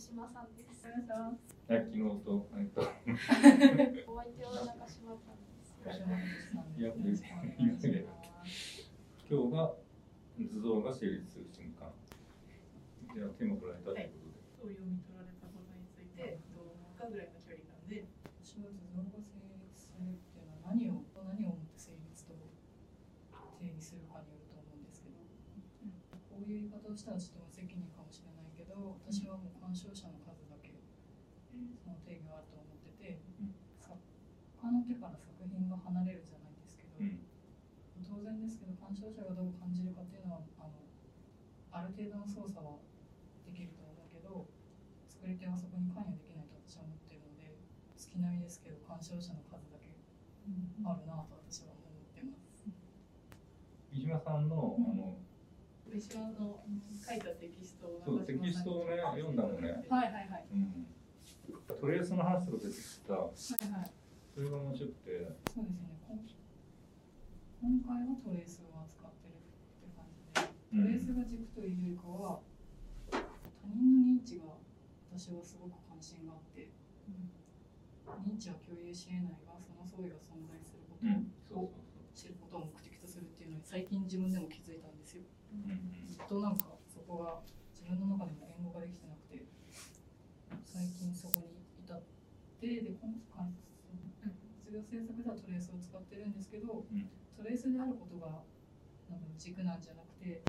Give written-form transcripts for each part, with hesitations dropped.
島さんです。昨日とお相手は中島さんです。今日が図像が成立する瞬間。じゃあ手も振られたということで。そう読み取られたことについてどう思うかぐらいの距離感で。私の図像が成立するっていうのは何をもって成立と定義するかによると思うんですけど、こういう言い方をしたらちょっと無責任かもしれないけど、私はもう鑑賞者の数だけその定義があると思ってて、作家の手から作品が離れるじゃないですけど、当然ですけど鑑賞者がどう感じるかっていうのはある程度の操作はできると思うけど、作り手はそこに関与できないと私は思っているので、月並みですけど鑑賞者の数だけあるなと私は思ってます。三島さんの三島の書いたテキストをテキストをね読んだのね。はいはいはい。とりあえずその話と出てきた。はいはい。それが面白くて。そうですね。今回はトレースを扱ってるって感じで。トレースが軸というよりかは、他人の認知が私はすごく関心があって、認知は共有し得ないが、その相違が存在することを知ることを目的とするっていうのに最近自分でも気づいたんですよ。ずっとなんかそこが自分の中でも言語ができてなくて、最近そこに至って、で今回、卒業制作ではトレースを使ってるんですけど、トレースであることが軸なんじゃなくて、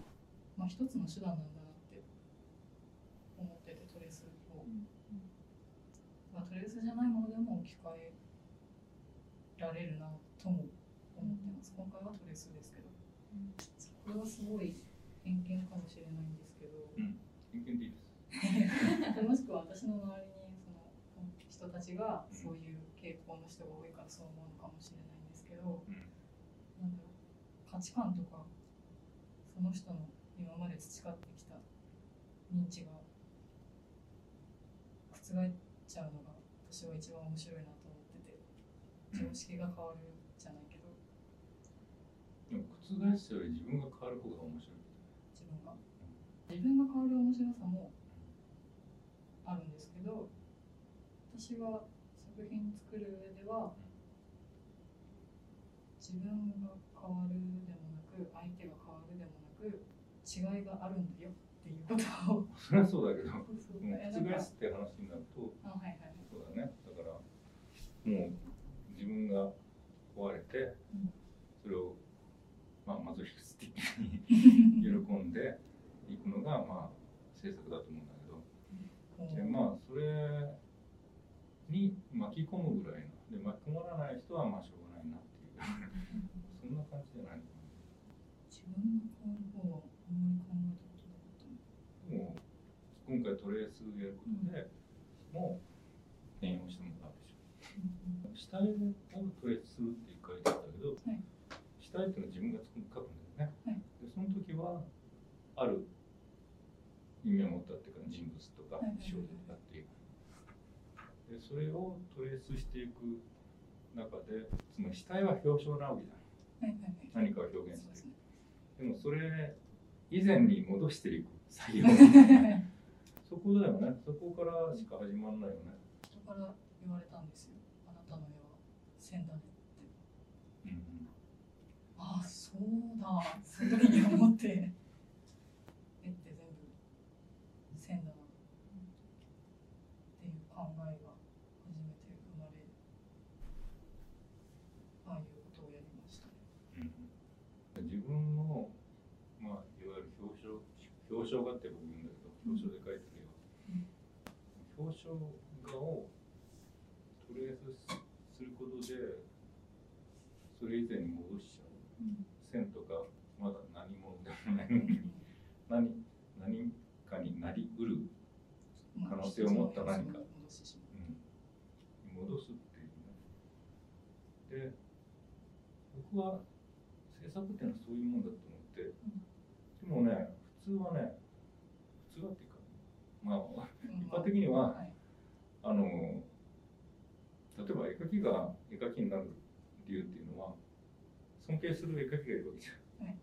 一つの手段なんだなって思ってて、トレースを、トレースじゃないものでも置き換えられるなとも思ってます。今回はトレースですけど、これはすごい偏見かもしれないんですけど、偏見でいいですもしくは私の周りにその人たちがそういう傾向の人が多いからそう思うのかもしれないんですけど、なんだろう、価値観とかその人の今まで培ってきた認知が覆っちゃうのが私は一番面白いなと思ってて、常識が変わるじゃないけど、でも覆すより自分が変わる方が面白い。自分が変わる面白さもあるんですけど、私は作品作る上では自分が変わるでもなく、相手が変わるでもなく、違いがあるんだよっていうことをそれはそうだけど、覆すって話になると、そうだね、だからもう自分が壊れて、それをマゾヒクス的に喜んでいくのが制作だと思うんだけど、でそれに巻き込むぐらいので、巻き込まない人はしょうがないなっていうそんな感じじゃないのかな。自分の顔の方はあんまり考えたことなかった。でも今回トレースやることでもう転用してもらうでしょう死体をトレースするって書いてあったけど、死体っていうのは自分が書くんだよね。でその時はある意味を持ったっていうか、人物とか少女とかっていう、でそれをトレースしていく中で、つまり死体は表象なわけじゃない、何かを表現していく、でもそれ以前に戻していく作業そこだよね、そこからしか始まらないよね。人から言われたんですよ、あなたの絵は線だねって、ああそうだ、その時に思って絵って全部線だなっていう考えが。表彰画って僕言うんだけど、表彰で描いてるよ、表彰画をトレースすることでそれ以前に戻しちゃう、線とかまだ何者でもないのに何かになりうる可能性を持った何かに戻すっていうね。で僕は制作っていうのはそういうもんだと思って、でもね、普通はっていうか、一般的には、例えば絵描きになる理由っていうのは、尊敬する絵描きがいるわけじゃん、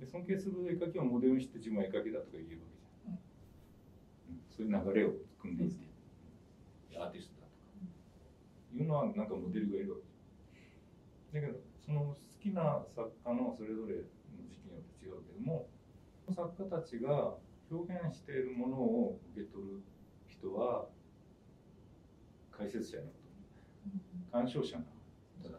で尊敬する絵描きをモデルにして自分は絵描きだとか言えるわけじゃん、そういう流れを組んでいて、アーティストだとかいうのはなんかモデルがいるわけです。だけどその好きな作家のそれぞれの時期によって違うけども、作家たちが表現しているものを受け取る人は解説者のこと、鑑賞者のことだ。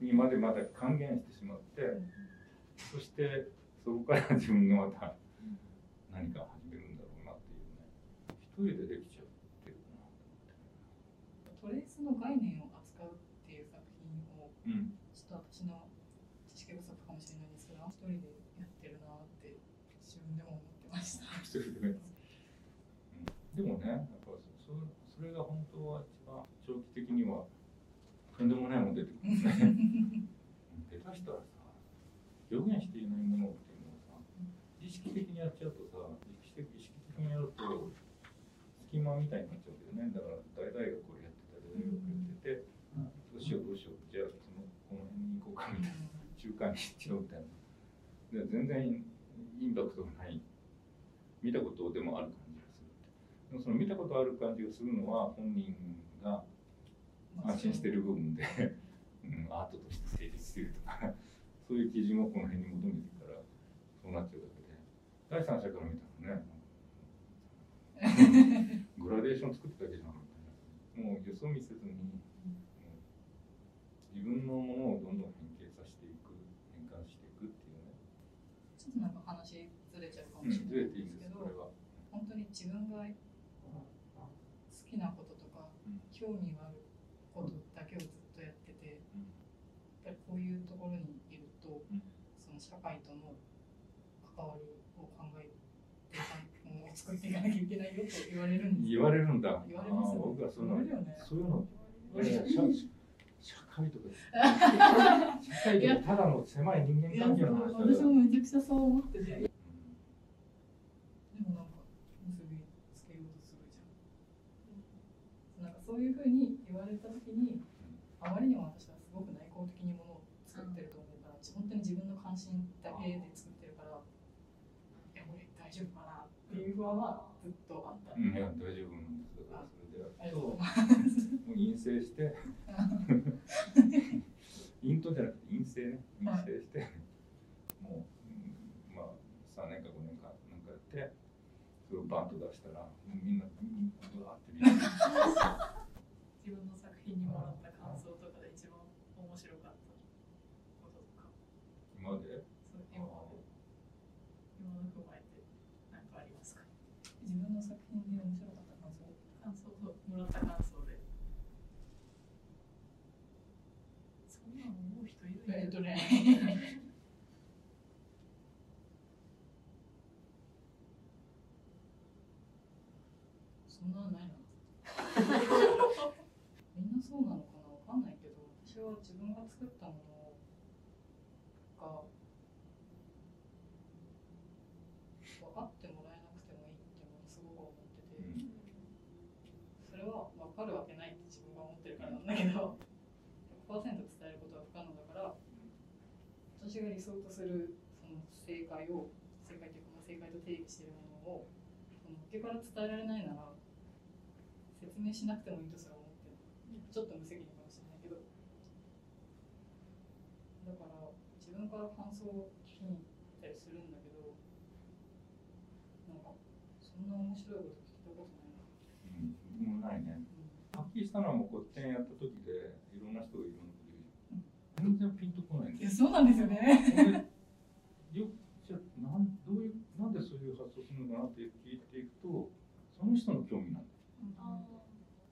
にまでまだ還元してしまって、そしてそこから自分がまた何か始めるんだろうなっていうね、一人でできちゃってるなと思って。トレースの概念を扱うっていう作品を、ちょっと私の知識不足かもしれないんですけど、一人でやってるなって自分でも思ってました。一人でね。でもね、やっぱそれが本当は一番長期的にはとんでもないもの出てくるね。下手したらさ、表現していないものっていうのをさ、意識的にやっちゃうとさ、意識的にやると隙間みたいになっちゃうんだよね。だから大々がこれやってたり、大々がこれやってて、どうしようどうしよう、じゃあこの辺に行こうかみたいな、中間に行っちゃうみたいな。で全然インパクトがない。見たことでもある感じがする。でもその見たことある感じがするのは本人が安心している部分で、アートとして成立しているとかそういう基準をこの辺に求めてからそうなっちゃうだけで、第三者から見たらねグラデーション作ってただけじゃなくて、もうよそ見せずに、自分のものをどんどん変換していくっていうね。ちょっとなんか話ずれちゃうかもしれないんですけど、本当に自分が好きなこととか、興味があることだけをずっとやってて、やっぱりこういうところにいると、その社会との関わりを考えてものを作っていかなきゃいけないよと言われるんです。言われるんだ。言われますね。僕はその、そういうの社会とか社会とかただの狭い人間関係の話だよ。私もめちゃくちゃそう思ってて。そういうふうに言われたときに、あまりにも私はすごく内向的にものを作ってると思うから、本当に自分の関心だけで作ってるから、いや、これ大丈夫かなっていう不安はずっとあった。いや、大丈夫なんです。だからそれでもう陰性して、陰とじゃなくて陰性ね、陰性して、もう、まあ、3年か5年かなんかやって、それをバンと出したら、みんな、うわーって見える。自分の作品にもらった感想とかで一番面白かったこととか、今まで今の踏まえて何かありますか？自分の作品で面白かった感想ともらった感想で、そんなの思う人いるよね。そんなのないな。みんなそうなのかな、わかんないけど、私は自分が作ったものが分かってもらえなくてもいいってものすごく思ってて、それは分かるわけないって自分が思ってるからなんだけど、100% 伝えることは不可能だから、私が理想とするその正解というか、正解と定義しているものを受けから伝えられないなら説明しなくてもいいとすら思ってる。ちょっと無責任かもしれないけど、だから自分から感想を聞きに行ったりするんだけど、なんかそんな面白いこと聞いたことないな。ないね。はっきりしたのはもう個展やった時で、いろんな人がいろんなこと言う。全然ピンとこないんです。そうなんですよね。よくじゃあなんでそういう発想するのかなって聞いていくと、その人の興味なんだ。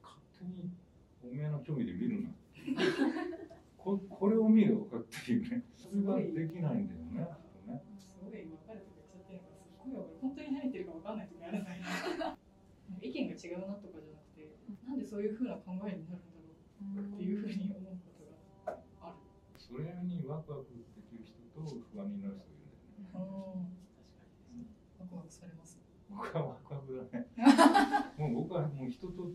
勝手におめえの興味で見るなこれを見るかっていうね、それができないんだよね。すごい分かるとか言っちゃってるから、すごい本当に何言ってるか分かんないとかやらない。意見見が違うなとかじゃなくて、なんでそういうふうな考えになるんだろうっていうふうに思うことがある。それにワクワクできる人と不安になる人いるんだよね。確かにですね。ワクワクされます。僕はワクワクだね。もう僕はもう人と付き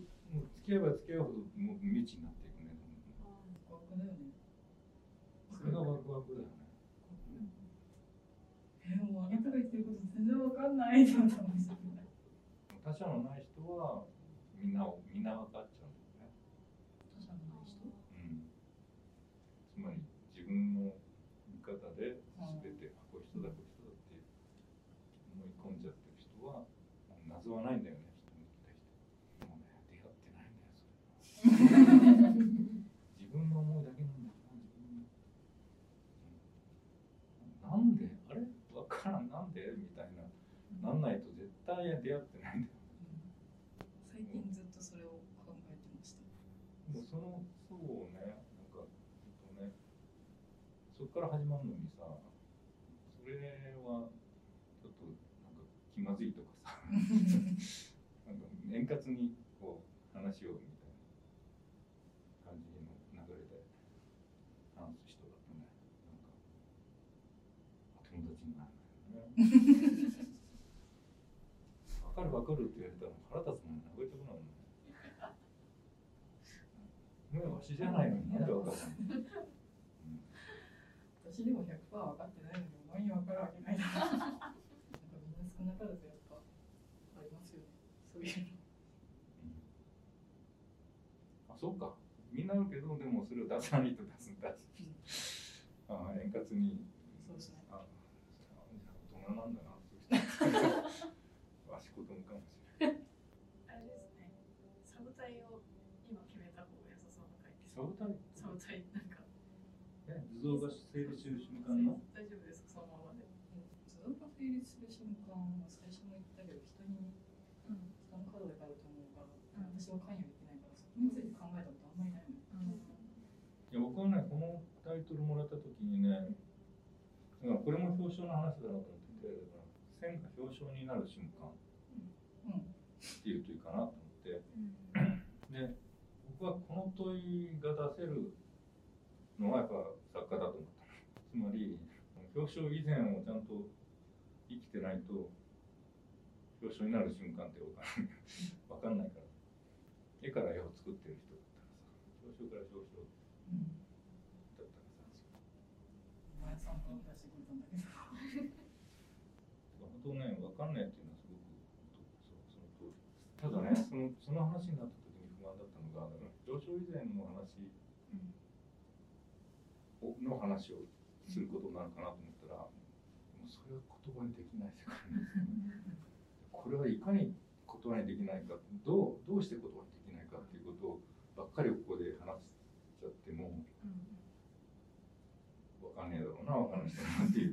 合えば付き合うほどもう未知になっていくね。ワクワクだよね。それがワクワクだよね。もうあなたが言ってること全然わかんないと思ってました。他者のない人はみんな分かっちゃうんだよね。他者のない人？うん。つまり自分の見方で全てこういう人だこういう人だって思い込んじゃってる人は謎はないんだよね。人に来た人。もうね出会ってないんだよそれ。自分の思いだけなんだよな、自分の。なんであれ分からんなんでみたいな。なんないと絶対出会ってないんだよ。最近ずっとそれを考えてました。もうそうね、なんかずっとね、そこから始まるのにさ、それはちょっとなんか気まずいとかさ、なんか円滑にこう話をみたいな感じの流れで話す人だとね、なんか友達にならないよね。分かるって言われたら腹立つもんね。こういうところなんだよ。わしじゃないのになんで分かるの？私でも 100% 分かってないのにお前に分かるわけないな。なんかみんな少なからずやっぱありますよね。そういうの。あ、そうか。みんなあるけどでもそれを出さないと出す。あ、円滑に。そうですね。あ、大人なんだな。子供かもしれない。あれですね。サブ隊を今決めた方が良さそうな回です。サブ隊なんか。図像が成立する瞬間の。大丈夫ですかそのままで。図像が成立する瞬間は最初も言ったけど人に人のカードで買うと思うから、私は関与できないからそこについて考えたことあんまりないの。いや僕はねこのタイトルもらった時にね、だからこれも表彰の話だなと思ってて、だから戦果表彰になる瞬間。っていうといいかなと思って、で僕はこの問いが出せるのはやっぱ作家だと思った。つまり表彰以前をちゃんと生きてないと表彰になる瞬間って分かんないから。絵から絵を作ってる人だったらさ、表彰から表彰だったらさ。お前さんが出してくれたんだけど。本当ね分かんないっていうのは。ただね、その話になった時に不安だったのが、表彰以前の話の話をすることになるかなと思ったら、もうそれは言葉にできない世界ですよね。これはいかに言葉にできないか、どうして言葉にできないかっていうことばっかりここで話しちゃっても、わかんねえだろうな、わかんない人なっていう。